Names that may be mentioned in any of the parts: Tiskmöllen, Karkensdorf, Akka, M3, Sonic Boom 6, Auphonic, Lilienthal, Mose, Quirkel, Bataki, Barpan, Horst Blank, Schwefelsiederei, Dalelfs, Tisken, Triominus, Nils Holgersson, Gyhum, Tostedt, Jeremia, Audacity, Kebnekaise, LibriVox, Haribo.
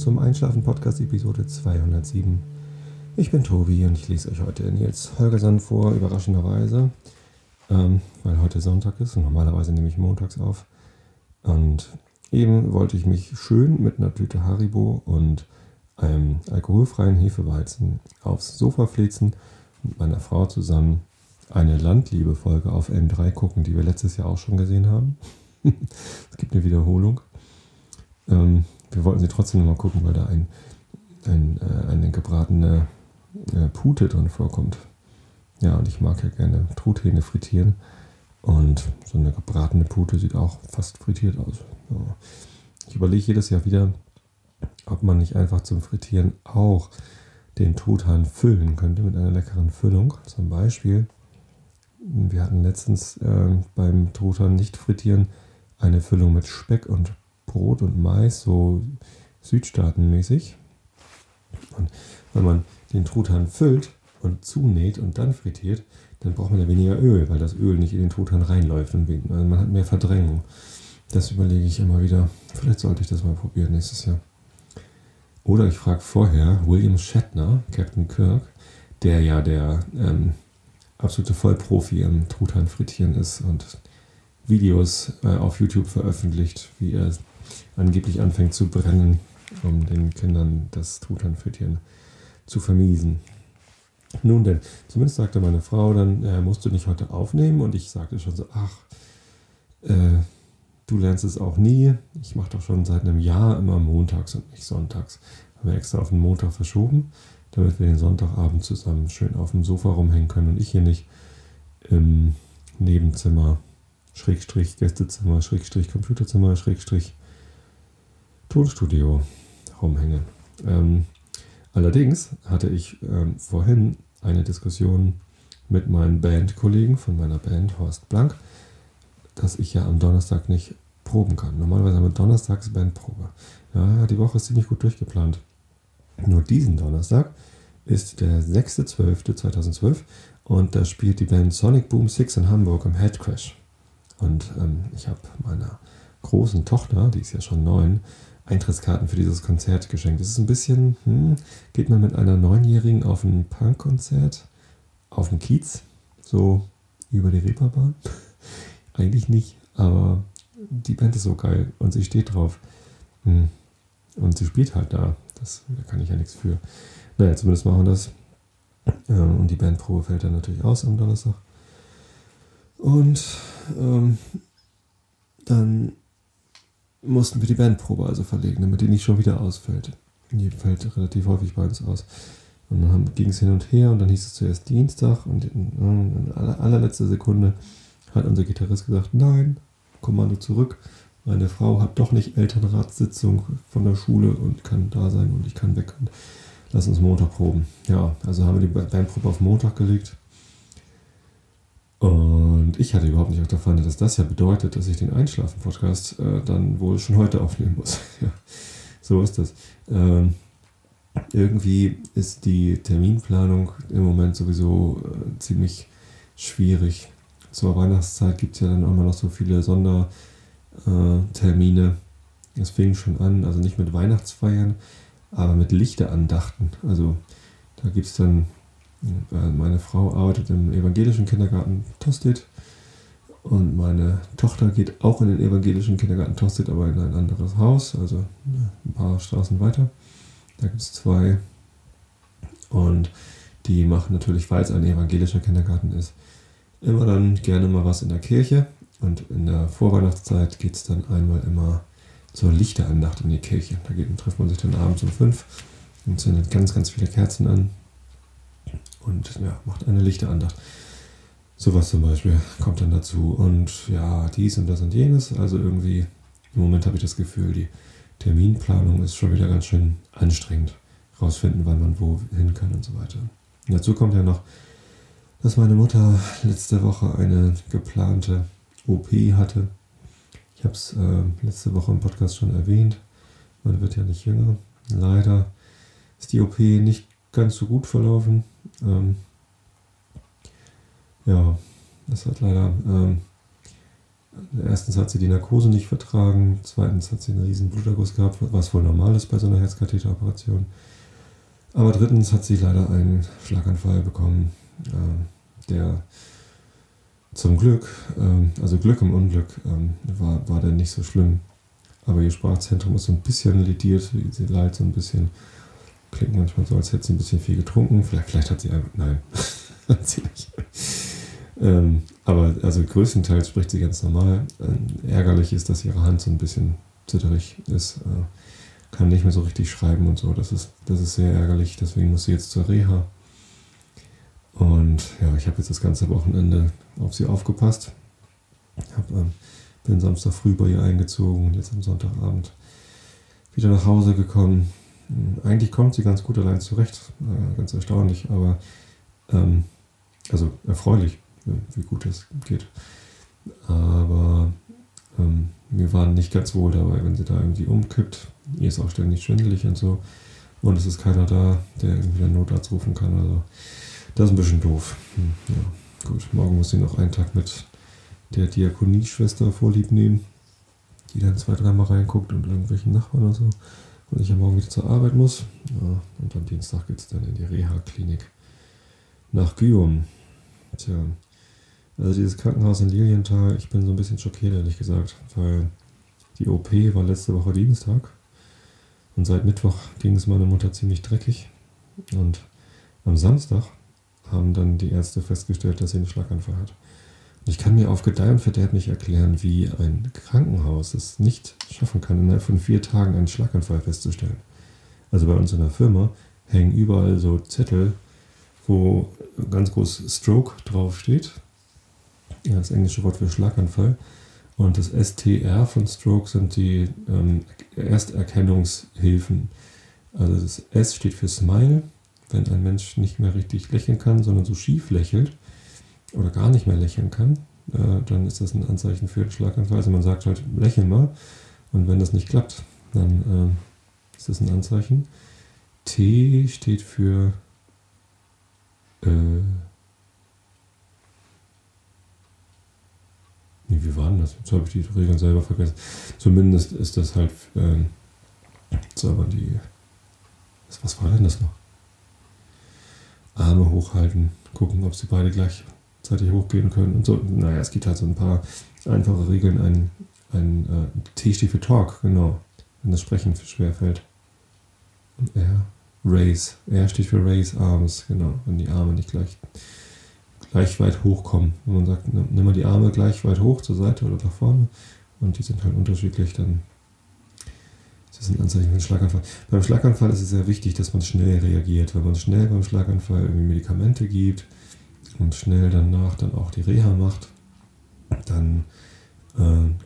zum Einschlafen-Podcast Episode 207. Ich bin Tobi und ich lese euch heute Nils Holgersson vor, überraschenderweise, weil heute Sonntag ist und normalerweise nehme ich montags auf. Und eben wollte ich mich schön mit einer Tüte Haribo und einem alkoholfreien Hefeweizen aufs Sofa flitzen und mit meiner Frau zusammen eine Landliebe-Folge auf M3 gucken, die wir letztes Jahr auch schon gesehen haben. Es gibt eine Wiederholung. Wir wollten sie trotzdem nochmal gucken, weil da eine gebratene Pute drin vorkommt. Ja, und ich mag ja gerne Truthähne frittieren. Und so eine gebratene Pute sieht auch fast frittiert aus. Ja. Ich überlege jedes Jahr wieder, ob man nicht einfach zum Frittieren auch den Truthahn füllen könnte mit einer leckeren Füllung. Zum Beispiel, wir hatten letztens beim Truthahn nicht frittieren eine Füllung mit Speck und Brot und Mais, so südstaatenmäßig. Und wenn man den Truthahn füllt und zunäht und dann frittiert, dann braucht man ja weniger Öl, weil das Öl nicht in den Truthahn reinläuft und man hat mehr Verdrängung. Das überlege ich immer wieder. Vielleicht sollte ich das mal probieren nächstes Jahr. Oder ich frage vorher William Shatner, Captain Kirk, der ja der absolute Vollprofi im Truthahn frittieren ist und Videos auf YouTube veröffentlicht, wie er angeblich anfängt zu brennen, um den Kindern das Truthahn frittieren zu vermiesen. Nun denn, zumindest sagte meine Frau, dann musst du nicht heute aufnehmen. Und ich sagte schon so, du lernst es auch nie. Ich mache doch schon seit einem Jahr immer montags und nicht sonntags. Haben wir extra auf den Montag verschoben, damit wir den Sonntagabend zusammen schön auf dem Sofa rumhängen können und ich hier nicht im Nebenzimmer, Schrägstrich Gästezimmer, Schrägstrich Computerzimmer, Schrägstrich Tonstudio rumhänge. Allerdings hatte ich vorhin eine Diskussion mit meinem Bandkollegen von meiner Band, Horst Blank, dass ich ja am Donnerstag nicht proben kann. Normalerweise haben wir donnerstags Bandprobe. Ja, die Woche ist ziemlich gut durchgeplant. Nur diesen Donnerstag ist der 6.12.2012 und da spielt die Band Sonic Boom 6 in Hamburg im Headcrash. Und ich habe meiner großen Tochter, die ist ja schon 9, Eintrittskarten für dieses Konzert geschenkt. Das ist ein bisschen, geht man mit einer 9-Jährigen auf ein Punk-Konzert, auf dem Kiez, so über die Reeperbahn? Eigentlich nicht, aber die Band ist so geil und sie steht drauf. Und sie spielt halt da. Da kann ich ja nichts für. Naja, zumindest machen wir das. Und die Bandprobe fällt dann natürlich aus am Donnerstag. Und dann mussten wir die Bandprobe also verlegen, damit die nicht schon wieder ausfällt. Die fällt relativ häufig bei uns aus. Und dann ging es hin und her und dann hieß es zuerst Dienstag und in allerletzter Sekunde hat unser Gitarrist gesagt, nein, Kommando zurück, meine Frau hat doch nicht Elternratssitzung von der Schule und kann da sein und ich kann weg und lass uns Montag proben. Ja, also haben wir die Bandprobe auf Montag gelegt. Und ich hatte überhaupt nicht auf der Pfanne, dass das ja bedeutet, dass ich den Einschlafen-Podcast dann wohl schon heute aufnehmen muss. Ja, so ist das. Irgendwie ist die Terminplanung im Moment sowieso ziemlich schwierig. Zur Weihnachtszeit gibt es ja dann auch immer noch so viele Sondertermine. Es fing schon an, also nicht mit Weihnachtsfeiern, aber mit Lichterandachten. Also da gibt es dann... Meine Frau arbeitet im evangelischen Kindergarten Tostedt und meine Tochter geht auch in den evangelischen Kindergarten Tostedt, aber in ein anderes Haus, also ein paar Straßen weiter. Da gibt es 2 und die machen natürlich, weil es ein evangelischer Kindergarten ist, immer dann gerne mal was in der Kirche und in der Vorweihnachtszeit geht es dann einmal immer zur Lichterandacht in die Kirche. Da trifft man sich dann abends um 5 und zündet ganz, ganz viele Kerzen an. Und ja, macht eine Lichterandacht. Sowas zum Beispiel kommt dann dazu. Und ja, dies und das und jenes. Also irgendwie, im Moment habe ich das Gefühl, die Terminplanung ist schon wieder ganz schön anstrengend. Rausfinden, wann man wo hin kann und so weiter. Und dazu kommt ja noch, dass meine Mutter letzte Woche eine geplante OP hatte. Ich habe es letzte Woche im Podcast schon erwähnt. Man wird ja nicht jünger. Leider ist die OP nicht ganz so gut verlaufen. Ja, das hat leider Erstens hat sie die Narkose nicht vertragen, zweitens hat sie einen riesen Bluterguss gehabt, was wohl normal ist bei so einer Herzkatheteroperation. Aber drittens hat sie leider einen Schlaganfall bekommen, der zum Glück, also Glück im Unglück, war dann nicht so schlimm. Aber ihr Sprachzentrum ist so ein bisschen lediert, sie leidet so ein bisschen. Klingt manchmal so, als hätte sie ein bisschen viel getrunken. Vielleicht hat sie einfach... Nein, hat sie nicht. Aber also größtenteils spricht sie ganz normal. Ärgerlich ist, dass ihre Hand so ein bisschen zitterig ist. Kann nicht mehr so richtig schreiben und so. Das ist sehr ärgerlich. Deswegen muss sie jetzt zur Reha. Und ja, ich habe jetzt das ganze Wochenende auf sie aufgepasst. Bin Samstag früh bei ihr eingezogen und jetzt am Sonntagabend wieder nach Hause gekommen. Eigentlich kommt sie ganz gut allein zurecht, ganz erstaunlich, aber also erfreulich, wie gut es geht. Aber wir waren nicht ganz wohl dabei, wenn sie da irgendwie umkippt. Ihr ist auch ständig schwindelig und so. Und es ist keiner da, der irgendwie den Notarzt rufen kann. Also das ist ein bisschen doof. Ja, gut, morgen muss sie noch einen Tag mit der Diakonieschwester vorlieb nehmen, die dann 2-3 Mal reinguckt und irgendwelchen Nachbarn oder so. Und ich ja morgen wieder zur Arbeit muss. Ja, und am Dienstag geht es dann in die Reha-Klinik nach Gyhum. Tja, also dieses Krankenhaus in Lilienthal, ich bin so ein bisschen schockiert, ehrlich gesagt, weil die OP war letzte Woche Dienstag und seit Mittwoch ging es meiner Mutter ziemlich dreckig. Und am Samstag haben dann die Ärzte festgestellt, dass sie einen Schlaganfall hat. Und ich kann mir auf Gedeih und Verderb nicht erklären, wie ein Krankenhaus es nicht schaffen kann, innerhalb von 4 Tagen einen Schlaganfall festzustellen. Also bei uns in der Firma hängen überall so Zettel, wo ganz groß Stroke draufsteht. Ja, das englische Wort für Schlaganfall. Und das STR von Stroke sind die Ersterkennungshilfen. Also das S steht für Smile, wenn ein Mensch nicht mehr richtig lächeln kann, sondern so schief lächelt oder gar nicht mehr lächeln kann, dann ist das ein Anzeichen für einen Schlaganfall. Also man sagt halt, lächeln mal. Und wenn das nicht klappt, dann ist das ein Anzeichen. T steht für wie war denn das? Jetzt habe ich die Regeln selber vergessen. Zumindest ist das halt so, aber was war denn das noch? Arme hochhalten, gucken, ob sie beide gleichzeitig hochgehen können und so. Naja, es gibt halt so ein paar einfache Regeln. Ein T steht für Talk, genau, wenn das Sprechen schwerfällt. Und R, Raise. R steht für Raise Arms, genau, wenn die Arme nicht gleich weit hochkommen. Wenn man sagt, nimm mal die Arme gleich weit hoch zur Seite oder nach vorne und die sind halt unterschiedlich, dann das sind Anzeichen für einen Schlaganfall. Beim Schlaganfall ist es sehr wichtig, dass man schnell reagiert. Wenn man schnell beim Schlaganfall irgendwie Medikamente gibt und schnell danach dann auch die Reha macht, dann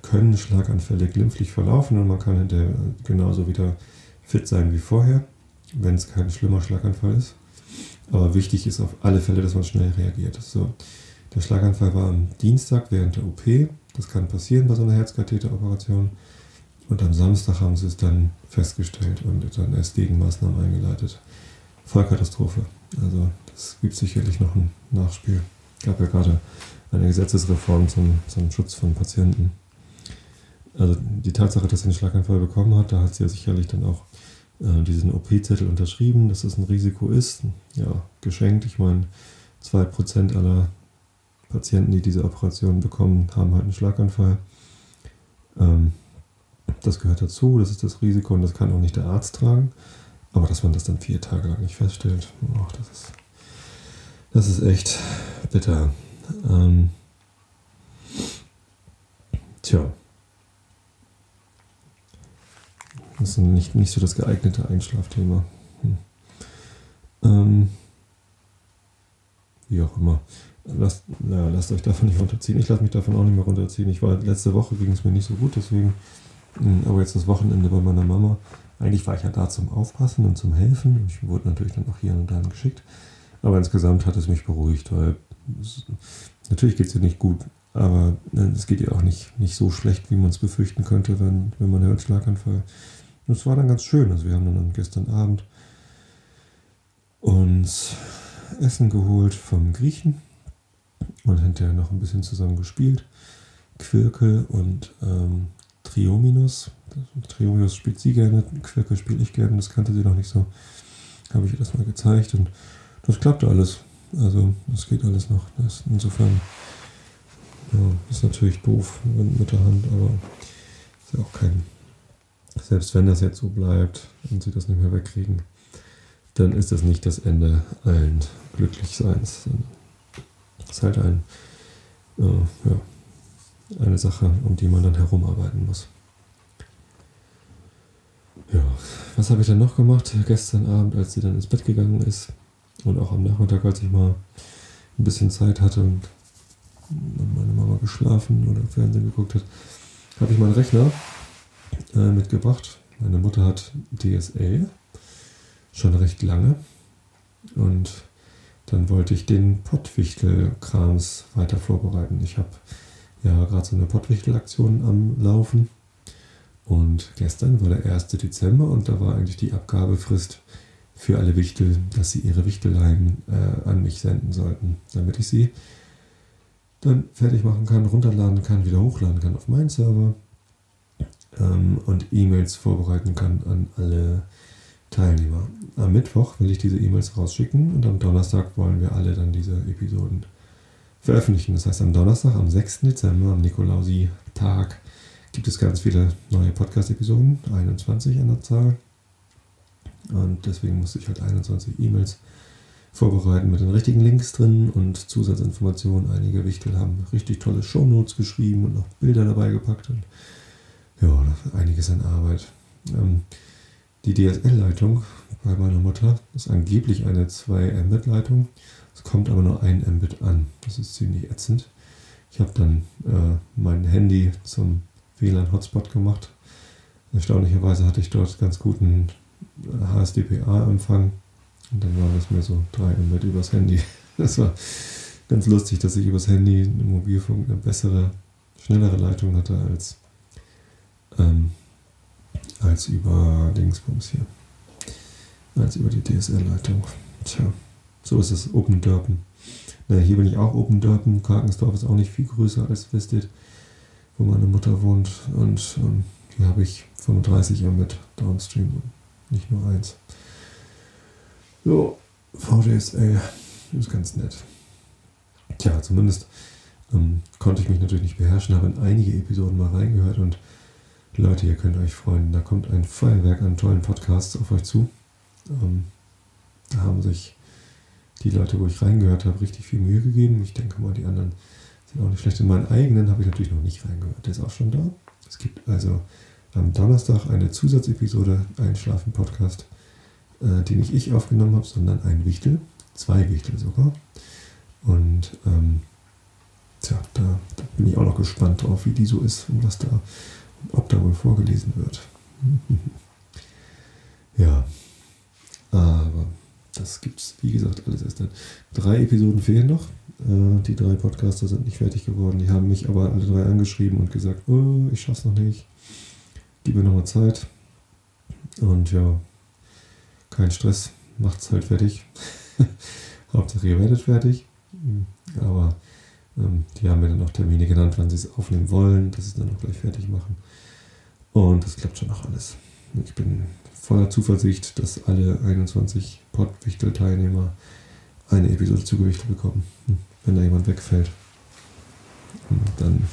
können Schlaganfälle glimpflich verlaufen und man kann hinterher genauso wieder fit sein wie vorher, wenn es kein schlimmer Schlaganfall ist. Aber wichtig ist auf alle Fälle, dass man schnell reagiert. So. Der Schlaganfall war am Dienstag während der OP. Das kann passieren bei so einer Herzkatheteroperation. Und am Samstag haben sie es dann festgestellt und dann erst Gegenmaßnahmen eingeleitet. Vollkatastrophe. Also das gibt sicherlich noch ein Nachspiel. Gab ja gerade eine Gesetzesreform zum Schutz von Patienten. Also die Tatsache, dass sie einen Schlaganfall bekommen hat, da hat sie ja sicherlich dann auch diesen OP-Zettel unterschrieben, dass es ein Risiko ist. Ja, geschenkt. Ich meine, 2% aller Patienten, die diese Operation bekommen, haben halt einen Schlaganfall. Das gehört dazu, das ist das Risiko und das kann auch nicht der Arzt tragen. Aber dass man das dann 4 Tage lang nicht feststellt, oh, das ist echt bitter. Tja. Das ist nicht so das geeignete Einschlafthema. Wie auch immer. Lasst euch davon nicht runterziehen. Ich lasse mich davon auch nicht mehr runterziehen. Letzte Woche ging es mir nicht so gut, deswegen... Aber jetzt das Wochenende bei meiner Mama. Eigentlich war ich ja da zum Aufpassen und zum Helfen. Ich wurde natürlich dann auch hier und da geschickt. Aber insgesamt hat es mich beruhigt, weil natürlich geht es ihr nicht gut, aber es geht ihr auch nicht so schlecht, wie man es befürchten könnte, wenn man hört Schlaganfall. Und es war dann ganz schön. Also wir haben dann gestern Abend uns Essen geholt vom Griechen und hinterher noch ein bisschen zusammen gespielt. Quirkel und Triominus. Triominus spielt sie gerne, Quirkel spiele ich gerne, das kannte sie noch nicht so. Habe ich ihr das mal gezeigt und das klappte alles. Also das geht alles noch. Das insofern ja, ist natürlich doof mit der Hand, aber ist ja auch kein... Selbst wenn das jetzt so bleibt und sie das nicht mehr wegkriegen, dann ist das nicht das Ende allen Glücklichseins. Das ist halt eine Sache, um die man dann herumarbeiten muss. Ja, was habe ich dann noch gemacht? Gestern Abend, als sie dann ins Bett gegangen ist und auch am Nachmittag, als ich mal ein bisschen Zeit hatte und meine Mama geschlafen oder Fernsehen geguckt hat, habe ich meinen Rechner mitgebracht. Meine Mutter hat DSL schon recht lange und dann wollte ich den Pottwichtel-Krams weiter vorbereiten. Ich habe ja gerade so eine Pottwichtel-Aktion am Laufen und gestern war der 1. Dezember und da war eigentlich die Abgabefrist für alle Wichtel, dass sie ihre Wichteleien an mich senden sollten, damit ich sie dann fertig machen kann, runterladen kann, wieder hochladen kann auf meinen Server und E-Mails vorbereiten kann an alle Teilnehmer. Am Mittwoch will ich diese E-Mails rausschicken und am Donnerstag wollen wir alle dann diese Episoden veröffentlichen. Das heißt, am Donnerstag, am 6. Dezember, am Nikolausi-Tag, gibt es ganz viele neue Podcast-Episoden, 21 an der Zahl. Und deswegen musste ich halt 21 E-Mails vorbereiten mit den richtigen Links drin und Zusatzinformationen. Einige Wichtel haben richtig tolle Shownotes geschrieben und noch Bilder dabei gepackt. Und ja, einiges an Arbeit. Die DSL-Leitung bei meiner Mutter ist angeblich eine 2-Mbit-Leitung. Es kommt aber nur 1 Mbit an. Das ist ziemlich ätzend. Ich habe dann mein Handy zum WLAN-Hotspot gemacht. Erstaunlicherweise hatte ich dort ganz guten HSDPA-Empfang. Und dann waren es mir so 3 Mbit übers Handy. Das war ganz lustig, dass ich übers Handy im Mobilfunk eine bessere, schnellere Leitung hatte als über Dingsbums hier. Als über die DSL-Leitung. Tja, so ist es. Open Dörpen. Naja, hier bin ich auch Open Dörpen. Karkensdorf ist auch nicht viel größer als Westedt, wo meine Mutter wohnt. Und hier habe ich 35 Mbit Downstream. Nicht nur 1. So, VDSL ist ganz nett. Tja, zumindest konnte ich mich natürlich nicht beherrschen, habe in einige Episoden mal reingehört und Leute, ihr könnt euch freuen, da kommt ein Feuerwerk an tollen Podcasts auf euch zu. Da haben sich die Leute, wo ich reingehört habe, richtig viel Mühe gegeben. Ich denke mal, die anderen sind auch nicht schlecht. In meinen eigenen habe ich natürlich noch nicht reingehört. Der ist auch schon da. Es gibt also am Donnerstag eine Zusatzepisode, Einschlafen-Podcast, die nicht ich aufgenommen habe, sondern ein Wichtel, 2 Wichtel sogar. Und da bin ich auch noch gespannt drauf, wie die so ist und was da... ob da wohl vorgelesen wird. Ja, aber das gibt es, wie gesagt, alles erst dann. 3 Episoden fehlen noch. Die 3 Podcaster sind nicht fertig geworden. Die haben mich aber alle 3 angeschrieben und gesagt, oh, ich schaff's noch nicht. Gib mir nochmal Zeit. Und ja, kein Stress. Macht's halt fertig. Hauptsache ihr werdet fertig. Aber die haben mir dann auch Termine genannt, wann sie es aufnehmen wollen, dass sie es dann auch gleich fertig machen. Und das klappt schon auch alles. Ich bin voller Zuversicht, dass alle 21 Pottwichtel-Teilnehmer eine Episode zugewichtet bekommen. Wenn da jemand wegfällt, dann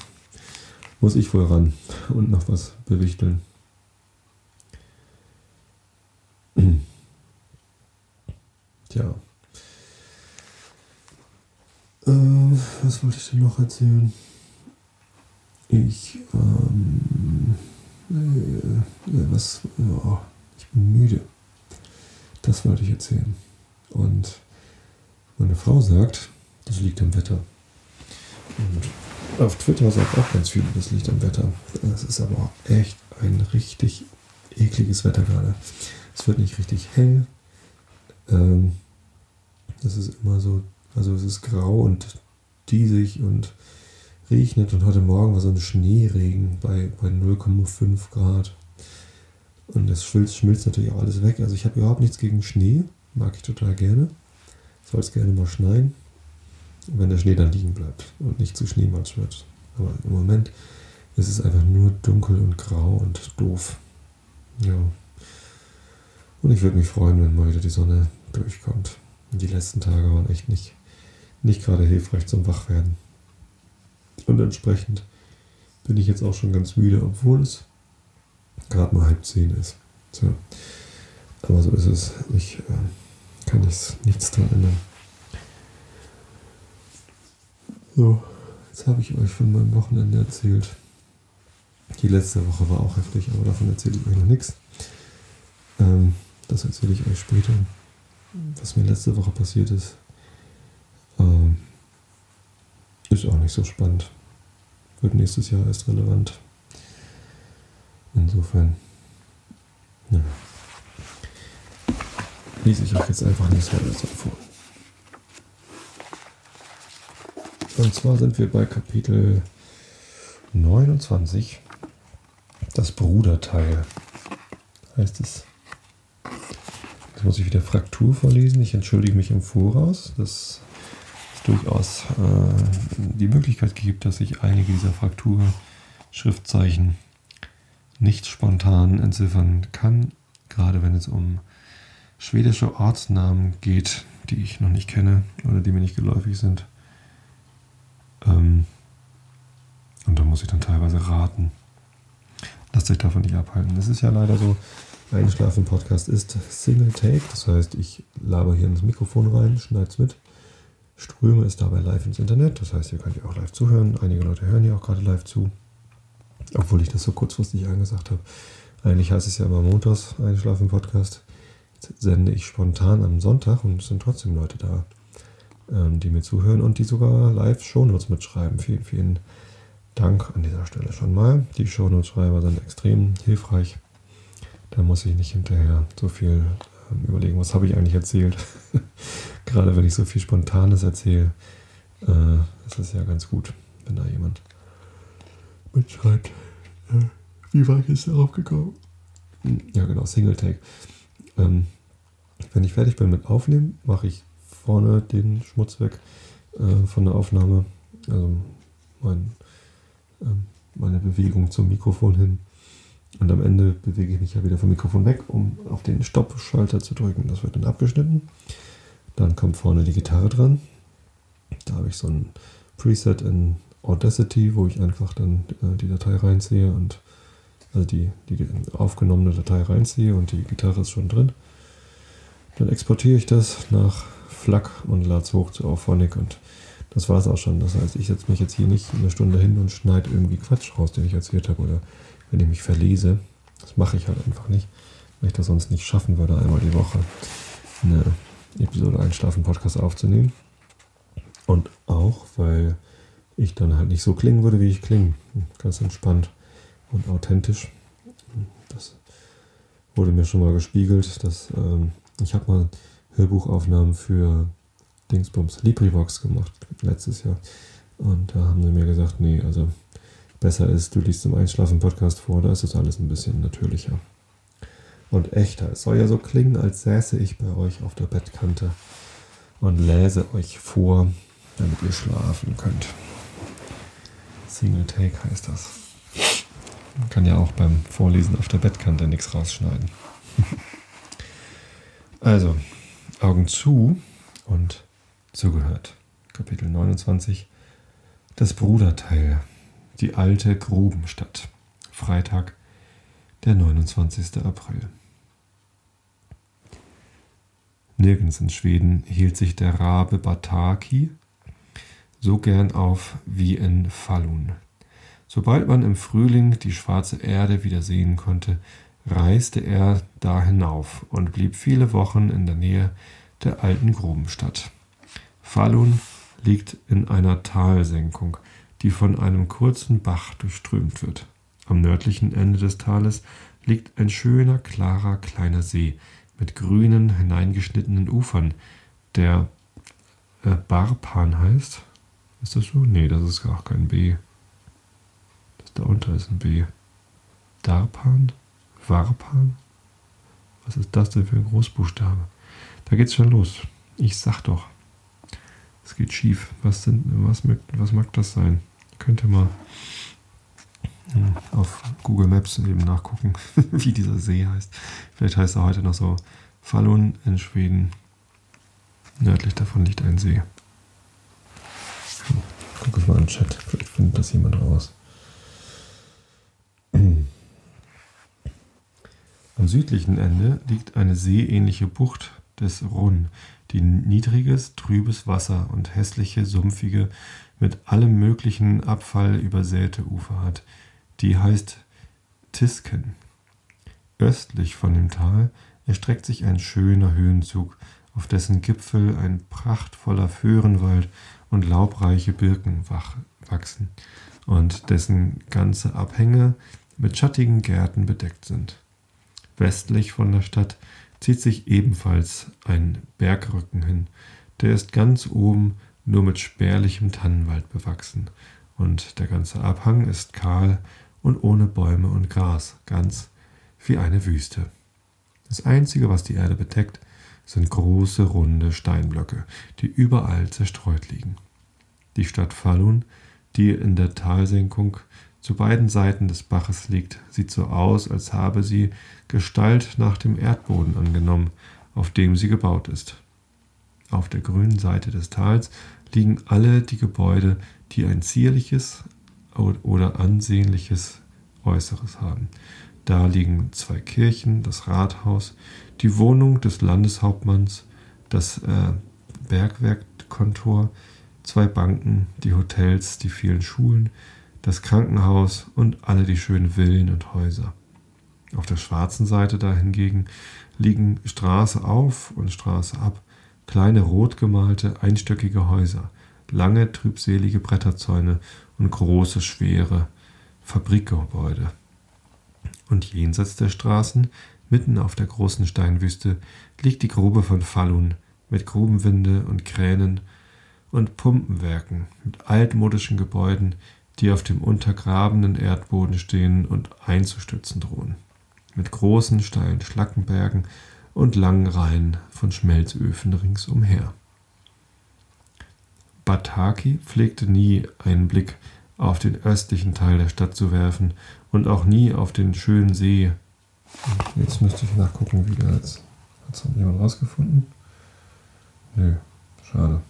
muss ich wohl ran und noch was bewichteln. Tja. Was wollte ich denn noch erzählen? Ich bin müde. Das wollte ich erzählen. Und meine Frau sagt, das liegt am Wetter. Und auf Twitter sagt auch ganz viele, das liegt am Wetter. Es ist aber auch echt ein richtig ekliges Wetter gerade. Es wird nicht richtig hell. Das ist immer so. Also es ist grau und diesig und regnet und heute Morgen war so ein Schneeregen bei 0,5 Grad. Und das schmilzt natürlich auch alles weg. Also ich habe überhaupt nichts gegen Schnee, mag ich total gerne. Soll es gerne mal schneien, wenn der Schnee dann liegen bleibt und nicht zu Schneematsch wird. aber im Moment ist es einfach nur dunkel und grau und doof. Ja. Und ich würde mich freuen, wenn mal wieder die Sonne durchkommt. Die letzten Tage waren echt nicht gerade hilfreich zum Wachwerden. Und entsprechend bin ich jetzt auch schon ganz müde, obwohl es gerade mal 9:30 ist. So. Aber so ist es. Ich kann nichts dran ändern. So, jetzt habe ich euch von meinem Wochenende erzählt. Die letzte Woche war auch heftig, aber davon erzähle ich euch noch nichts. Das erzähle ich euch später. Was mir letzte Woche passiert ist, ist auch nicht so spannend. Wird nächstes Jahr erst relevant. Insofern, ja. Lese ich euch jetzt einfach Nils Holgersson vor. Und zwar sind wir bei Kapitel 29. Das Bruderteil heißt es. Jetzt muss ich wieder Fraktur vorlesen. Ich entschuldige mich im Voraus, dass es durchaus die Möglichkeit gibt, dass ich einige dieser Fraktur-Schriftzeichen nicht spontan entziffern kann, gerade wenn es um schwedische Ortsnamen geht, die ich noch nicht kenne oder die mir nicht geläufig sind. Und da muss ich dann teilweise raten. Lasst euch davon nicht abhalten. Es ist ja leider so, Einschlafen-Podcast ist Single-Take, das heißt, ich laber hier ins Mikrofon rein, schneide es mit, ströme es dabei live ins Internet, das heißt, ihr könnt ja auch live zuhören. Einige Leute hören ja auch gerade live zu, obwohl ich das so kurzfristig angesagt habe. Eigentlich heißt es ja immer montags Einschlafen-Podcast. Jetzt sende ich spontan am Sonntag und es sind trotzdem Leute da, die mir zuhören und die sogar live Shownotes mitschreiben. Vielen, vielen Dank an dieser Stelle schon mal. Die Shownotes-Schreiber sind extrem hilfreich. Da muss ich nicht hinterher so viel überlegen, was habe ich eigentlich erzählt. Gerade wenn ich so viel Spontanes erzähle, das ist ja ganz gut, wenn da jemand mitschreibt. Wie weit ist darauf gekommen? Ja genau, Single-Take. Wenn ich fertig bin mit Aufnehmen, mache ich vorne den Schmutz weg von der Aufnahme, also meine Bewegung zum Mikrofon hin. Und am Ende bewege ich mich ja wieder vom Mikrofon weg, um auf den Stopp-Schalter zu drücken. Das wird dann abgeschnitten. Dann kommt vorne die Gitarre dran. Da habe ich so ein Preset in Audacity, wo ich einfach dann die Datei reinziehe und also die aufgenommene Datei reinziehe und die Gitarre ist schon drin. Dann exportiere ich das nach FLAC und lade es hoch zu Auphonic und das war es auch schon. Das heißt, ich setze mich jetzt hier nicht eine Stunde hin und schneide irgendwie Quatsch raus, den ich erzählt habe oder wenn ich mich verlese. Das mache ich halt einfach nicht, weil ich das sonst nicht schaffen würde, einmal die Woche eine Episode Einschlafen-Podcast aufzunehmen. Und auch, weil ich dann halt nicht so klingen würde, wie ich klinge. Ganz entspannt und authentisch. Das wurde mir schon mal gespiegelt, dass ich habe mal Hörbuchaufnahmen für Dingsbums LibriVox gemacht, letztes Jahr. Und da haben sie mir gesagt, nee, also besser ist, du liest im Einschlafen-Podcast vor, da ist das alles ein bisschen natürlicher. Und echter. Es soll ja so klingen, als säße ich bei euch auf der Bettkante und läse euch vor, damit ihr schlafen könnt. Single Take heißt das. Man kann ja auch beim Vorlesen auf der Bettkante nichts rausschneiden. Also, Augen zu und zugehört. Kapitel 29, das Bruderteil, die alte Grubenstadt, Freitag, der 29. April. Nirgends in Schweden hielt sich der Rabe Bataki so gern auf wie in Falun. Sobald man im Frühling die schwarze Erde wieder sehen konnte, reiste er da hinauf und blieb viele Wochen in der Nähe der alten Grubenstadt. Falun liegt in einer Talsenkung, die von einem kurzen Bach durchströmt wird. Am nördlichen Ende des Tales liegt ein schöner, klarer, kleiner See mit grünen, hineingeschnittenen Ufern, der Barpan heißt. Ist das so? Nee, das ist gar kein B. Da unter ist ein B. Darpan? Warpan? Was ist das denn für ein Großbuchstabe? Da geht's schon los. Ich sag doch. Es geht schief. Was mag das sein? Könnt ihr mal auf Google Maps eben nachgucken, wie dieser See heißt. Vielleicht heißt er heute noch so Falun in Schweden. Nördlich davon liegt ein See. Guck ich mal im Chat, vielleicht findet das jemand raus. Am südlichen Ende liegt eine seeähnliche Bucht des Runn, die niedriges, trübes Wasser und hässliche, sumpfige, mit allem möglichen Abfall übersäte Ufer hat. Die heißt Tisken. Östlich von dem Tal erstreckt sich ein schöner Höhenzug, auf dessen Gipfel ein prachtvoller Föhrenwald und laubreiche Birken wachsen und dessen ganze Abhänge mit schattigen Gärten bedeckt sind. Westlich von der Stadt zieht sich ebenfalls ein Bergrücken hin, der ist ganz oben nur mit spärlichem Tannenwald bewachsen und der ganze Abhang ist kahl und ohne Bäume und Gras, ganz wie eine Wüste. Das Einzige, was die Erde bedeckt, sind große, runde Steinblöcke, die überall zerstreut liegen. Die Stadt Falun, die in der Talsenkung zu beiden Seiten des Baches liegt, sieht so aus, als habe sie Gestalt nach dem Erdboden angenommen, auf dem sie gebaut ist. Auf der grünen Seite des Tals liegen alle die Gebäude, die ein zierliches oder ansehnliches Äußeres haben. Da liegen zwei Kirchen, das Rathaus, die Wohnung des Landeshauptmanns, das Bergwerkkontor, zwei Banken, die Hotels, die vielen Schulen, das Krankenhaus und alle die schönen Villen und Häuser. Auf der schwarzen Seite dahingegen liegen Straße auf und Straße ab, kleine rot gemalte einstöckige Häuser, lange trübselige Bretterzäune und große, schwere Fabrikgebäude. Und jenseits der Straßen, mitten auf der großen Steinwüste, liegt die Grube von Falun mit Grubenwinde und Kränen und Pumpenwerken mit altmodischen Gebäuden, die auf dem untergrabenen Erdboden stehen und einzustürzen drohen, mit großen, steilen Schlackenbergen und langen Reihen von Schmelzöfen ringsumher. Bataki pflegte nie einen Blick auf den östlichen Teil der Stadt zu werfen und auch nie auf den schönen See. Jetzt müsste ich nachgucken, wie der jetzt. Hat es jemand rausgefunden? Nö, schade.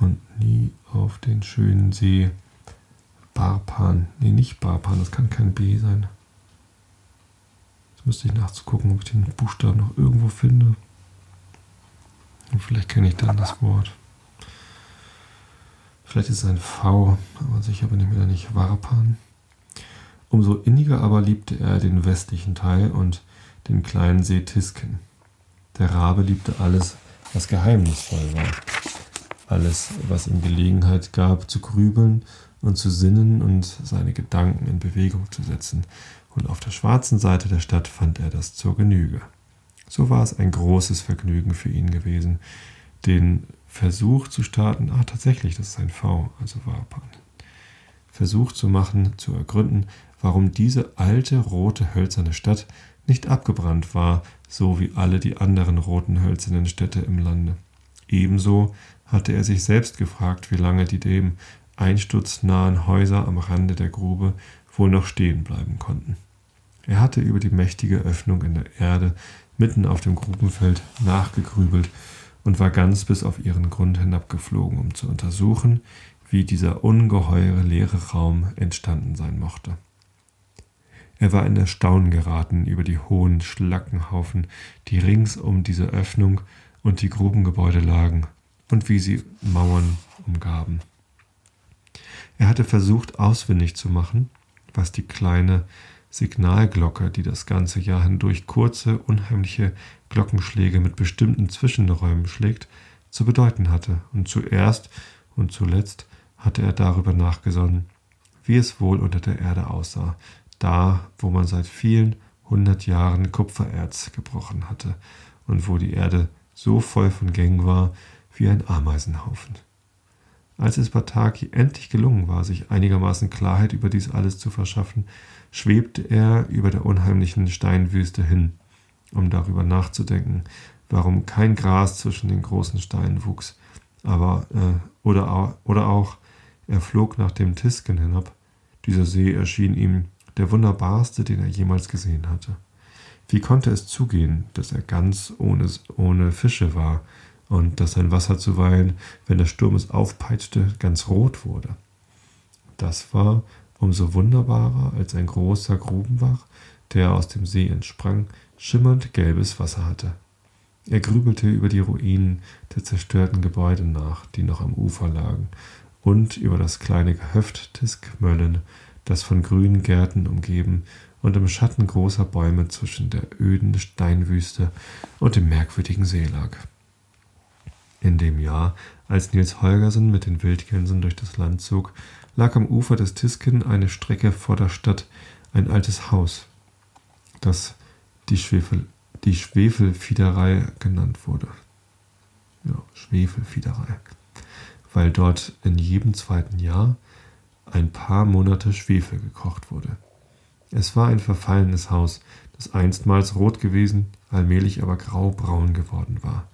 Und nie auf den schönen See Barpan. Nee, nicht Barpan, das kann kein B sein. Jetzt müsste ich nachzugucken, ob ich den Buchstaben noch irgendwo finde. Und vielleicht kenne ich dann das Wort. Vielleicht ist es ein V, aber sicher bin ich mir da nicht. Warpan. Umso inniger aber liebte er den westlichen Teil und den kleinen See Tisken. Der Rabe liebte alles, was geheimnisvoll war. Alles, was ihm Gelegenheit gab, zu grübeln und zu sinnen und seine Gedanken in Bewegung zu setzen. Und auf der schwarzen Seite der Stadt fand er das zur Genüge. So war es ein großes Vergnügen für ihn gewesen, den Versuch zu starten, tatsächlich, das ist ein V, also Warpan, Versuch zu machen, zu ergründen, warum diese alte, rote, hölzerne Stadt nicht abgebrannt war, so wie alle die anderen roten, hölzernen Städte im Lande. Ebenso hatte er sich selbst gefragt, wie lange die dem einsturznahen Häuser am Rande der Grube wohl noch stehen bleiben konnten. Er hatte über die mächtige Öffnung in der Erde mitten auf dem Grubenfeld nachgegrübelt und war ganz bis auf ihren Grund hinabgeflogen, um zu untersuchen, wie dieser ungeheure leere Raum entstanden sein mochte. Er war in Erstaunen geraten über die hohen Schlackenhaufen, die rings um diese Öffnung und die Grubengebäude lagen und wie sie Mauern umgaben. Er hatte versucht, ausfindig zu machen, was die kleine Signalglocke, die das ganze Jahr hindurch kurze, unheimliche Glockenschläge mit bestimmten Zwischenräumen schlägt, zu bedeuten hatte. Und zuerst und zuletzt hatte er darüber nachgesonnen, wie es wohl unter der Erde aussah, da, wo man seit vielen 100 Jahren Kupfererz gebrochen hatte und wo die Erde so voll von Gängen war wie ein Ameisenhaufen. Als es Bataki endlich gelungen war, sich einigermaßen Klarheit über dies alles zu verschaffen, schwebte er über der unheimlichen Steinwüste hin, um darüber nachzudenken, warum kein Gras zwischen den großen Steinen wuchs, aber oder auch er flog nach dem Tisken hinab. Dieser See erschien ihm der wunderbarste, den er jemals gesehen hatte. Wie konnte es zugehen, dass er ganz ohne Fische war und dass sein Wasser zuweilen, wenn der Sturm es aufpeitschte, ganz rot wurde? Das war umso wunderbarer, als ein großer Grubenbach, der aus dem See entsprang, schimmernd gelbes Wasser hatte. Er grübelte über die Ruinen der zerstörten Gebäude nach, die noch am Ufer lagen, und über das kleine Gehöft Tiskmöllen, das von grünen Gärten umgeben und im Schatten großer Bäume zwischen der öden Steinwüste und dem merkwürdigen See lag. In dem Jahr, als Nils Holgersson mit den Wildgänsen durch das Land zog, lag am Ufer des Tisken eine Strecke vor der Stadt ein altes Haus, das die Schwefelsiederei genannt wurde. Ja, Schwefelsiederei. Weil dort in jedem zweiten Jahr ein paar Monate Schwefel gekocht wurde. Es war ein verfallenes Haus, das einstmals rot gewesen, allmählich aber graubraun geworden war.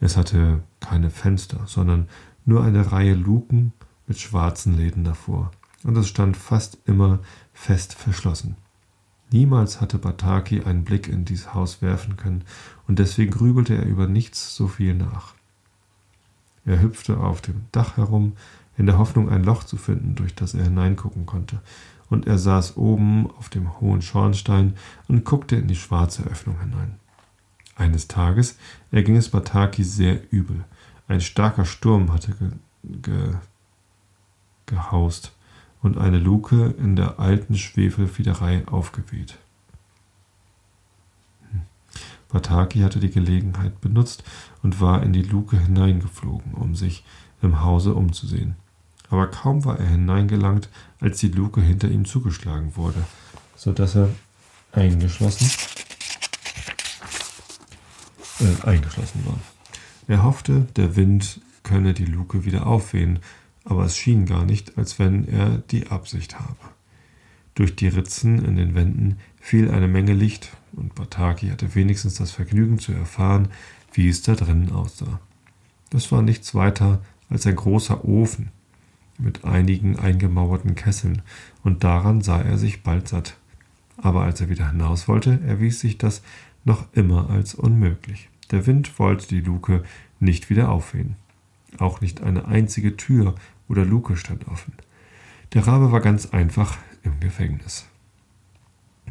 Es hatte keine Fenster, sondern nur eine Reihe Luken mit schwarzen Läden davor, und es stand fast immer fest verschlossen. Niemals hatte Bataki einen Blick in dieses Haus werfen können, und deswegen grübelte er über nichts so viel nach. Er hüpfte auf dem Dach herum, in der Hoffnung, ein Loch zu finden, durch das er hineingucken konnte, und er saß oben auf dem hohen Schornstein und guckte in die schwarze Öffnung hinein. Eines Tages erging es Bataki sehr übel. Ein starker Sturm hatte gehaust und eine Luke in der alten Schwefelsiederei aufgeweht. Bataki hatte die Gelegenheit benutzt und war in die Luke hineingeflogen, um sich im Hause umzusehen. Aber kaum war er hineingelangt, als die Luke hinter ihm zugeschlagen wurde, sodass er eingeschlossen war. Er hoffte, der Wind könne die Luke wieder aufwehen, aber es schien gar nicht, als wenn er die Absicht habe. Durch die Ritzen in den Wänden fiel eine Menge Licht, und Bataki hatte wenigstens das Vergnügen zu erfahren, wie es da drinnen aussah. Das war nichts weiter als ein großer Ofen mit einigen eingemauerten Kesseln, und daran sah er sich bald satt. Aber als er wieder hinaus wollte, erwies sich das noch immer als unmöglich. Der Wind wollte die Luke nicht wieder aufwehen. Auch nicht eine einzige Tür oder Luke stand offen. Der Rabe war ganz einfach im Gefängnis.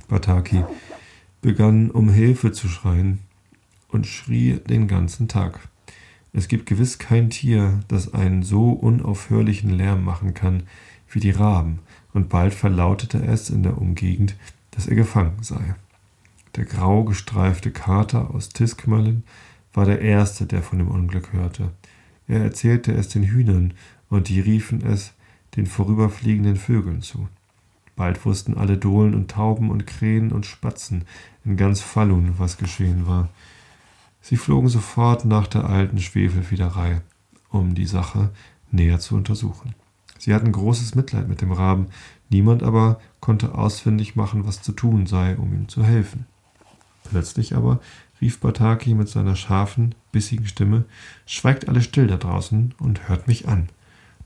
Bataki begann, um Hilfe zu schreien, und schrie den ganzen Tag. Es gibt gewiss kein Tier, das einen so unaufhörlichen Lärm machen kann wie die Raben, und bald verlautete es in der Umgegend, dass er gefangen sei. Der grau gestreifte Kater aus Tiskmöllen war der Erste, der von dem Unglück hörte. Er erzählte es den Hühnern, und die riefen es den vorüberfliegenden Vögeln zu. Bald wussten alle Dohlen und Tauben und Krähen und Spatzen in ganz Falun, was geschehen war. Sie flogen sofort nach der alten Schwefelsiederei, um die Sache näher zu untersuchen. Sie hatten großes Mitleid mit dem Raben, niemand aber konnte ausfindig machen, was zu tun sei, um ihm zu helfen. Plötzlich aber rief Bataki mit seiner scharfen, bissigen Stimme: »Schweigt alle still da draußen und hört mich an.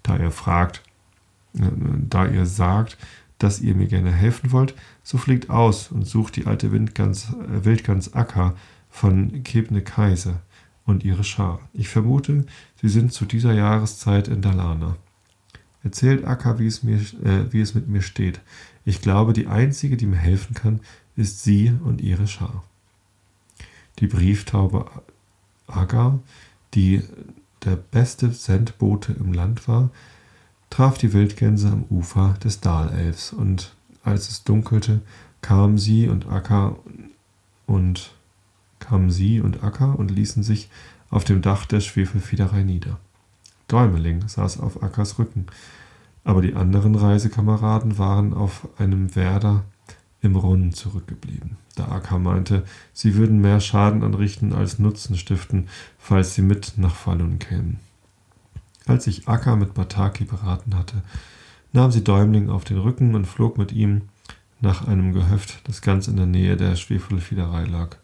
Da ihr sagt, dass ihr mir gerne helfen wollt, so fliegt aus und sucht die alte Wildgans Akka von Kebnekaise und ihre Schar. Ich vermute, sie sind zu dieser Jahreszeit in Dalarna. Erzählt Akka, wie es mit mir steht. Ich glaube, die einzige, die mir helfen kann, ist sie und ihre Schar.« Die Brieftaube Akka, die der beste Sendbote im Land war, traf die Wildgänse am Ufer des Dalelfs, und als es dunkelte, kamen sie und Akka und ließen sich auf dem Dach der Schwefelsiederei nieder. Däumeling saß auf Akkas Rücken, aber die anderen Reisekameraden waren auf einem Werder im Runden zurückgeblieben, da Akka meinte, sie würden mehr Schaden anrichten als Nutzen stiften, falls sie mit nach Falun kämen. Als sich Akka mit Bataki beraten hatte, nahm sie Däumeling auf den Rücken und flog mit ihm nach einem Gehöft, das ganz in der Nähe der Schwefelsiederei lag.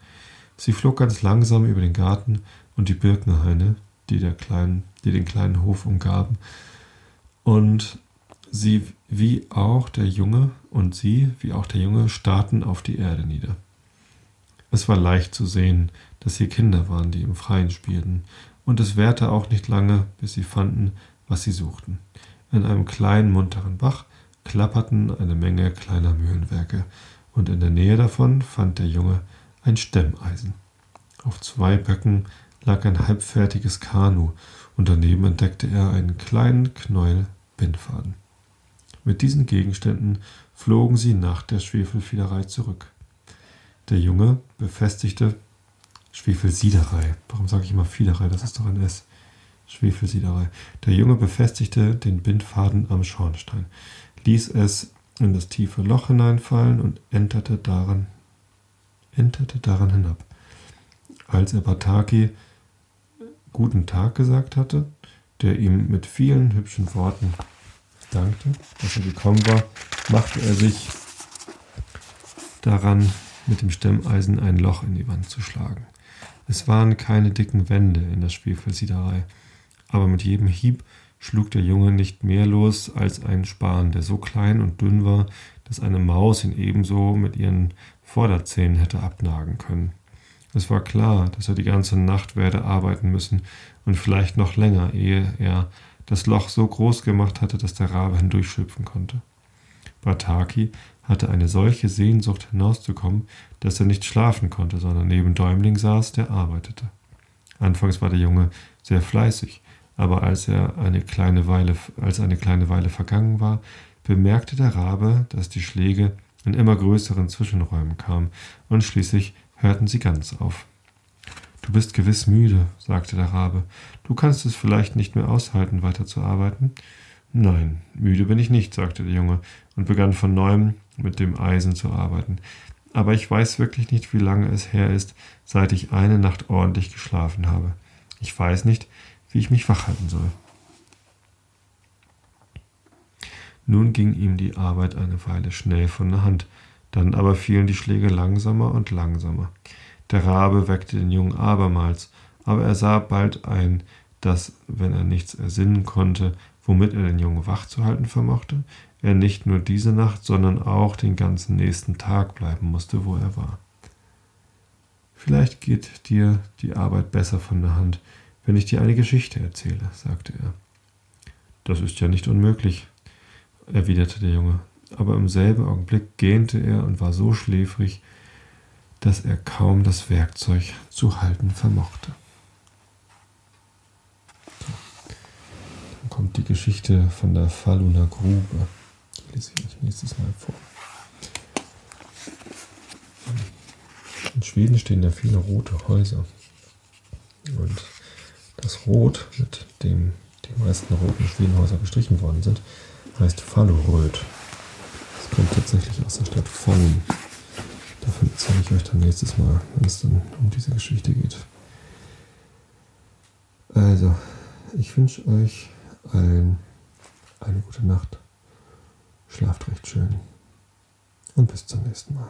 Sie flog ganz langsam über den Garten und die Birkenhaine, die den kleinen Hof umgaben. Und sie, wie auch der Junge, starrten auf die Erde nieder. Es war leicht zu sehen, dass hier Kinder waren, die im Freien spielten, und es währte auch nicht lange, bis sie fanden, was sie suchten. In einem kleinen, munteren Bach klapperten eine Menge kleiner Mühlenwerke, und in der Nähe davon fand der Junge ein Stemmeisen. Auf zwei Böcken lag ein halbfertiges Kanu, und daneben entdeckte er einen kleinen Knäuel Bindfaden. Mit diesen Gegenständen flogen sie nach der Schwefelsiederei zurück. Der Junge befestigte Schwefelsiederei. Warum sage ich immer Fiederei? Das ist doch ein S. Schwefelsiederei. Der Junge befestigte den Bindfaden am Schornstein, ließ es in das tiefe Loch hineinfallen und enterte daran hinab. Als er Bataki guten Tag gesagt hatte, der ihm mit vielen hübschen Worten dankte, dass er gekommen war, machte er sich daran, mit dem Stemmeisen ein Loch in die Wand zu schlagen. Es waren keine dicken Wände in der Schwefelsiederei, aber mit jedem Hieb schlug der Junge nicht mehr los als einen Span, der so klein und dünn war, dass eine Maus ihn ebenso mit ihren Vorderzähnen hätte abnagen können. Es war klar, dass er die ganze Nacht werde arbeiten müssen und vielleicht noch länger, ehe er das Loch so groß gemacht hatte, dass der Rabe hindurchschlüpfen konnte. Bataki hatte eine solche Sehnsucht hinauszukommen, dass er nicht schlafen konnte, sondern neben Däumeling saß, der arbeitete. Anfangs war der Junge sehr fleißig, aber als eine kleine Weile vergangen war, bemerkte der Rabe, dass die Schläge in immer größeren Zwischenräumen kamen, und schließlich hörten sie ganz auf. »Du bist gewiss müde«, sagte der Rabe. »Du kannst es vielleicht nicht mehr aushalten, weiterzuarbeiten?« »Nein, müde bin ich nicht«, sagte der Junge und begann von neuem mit dem Eisen zu arbeiten. »Aber ich weiß wirklich nicht, wie lange es her ist, seit ich eine Nacht ordentlich geschlafen habe. Ich weiß nicht, wie ich mich wach halten soll.« Nun ging ihm die Arbeit eine Weile schnell von der Hand, dann aber fielen die Schläge langsamer und langsamer. Der Rabe weckte den Jungen abermals, aber er sah bald ein, dass, wenn er nichts ersinnen konnte, womit er den Jungen wach zu halten vermochte, er nicht nur diese Nacht, sondern auch den ganzen nächsten Tag bleiben musste, wo er war. »Vielleicht geht dir die Arbeit besser von der Hand, wenn ich dir eine Geschichte erzähle«, sagte er. »Das ist ja nicht unmöglich«, erwiderte der Junge, aber im selben Augenblick gähnte er und war so schläfrig, dass er kaum das Werkzeug zu halten vermochte. Dann kommt die Geschichte von der Faluner Grube. Die lese ich euch nächstes Mal vor. In Schweden stehen ja viele rote Häuser. Und das Rot, mit dem die meisten roten Schwedenhäuser gestrichen worden sind, heißt Faluröd. Das kommt tatsächlich aus der Stadt Falun. Davon erzähle ich euch dann nächstes Mal, wenn es dann um diese Geschichte geht. Also, ich wünsche euch allen eine gute Nacht. Schlaft recht schön. Und bis zum nächsten Mal.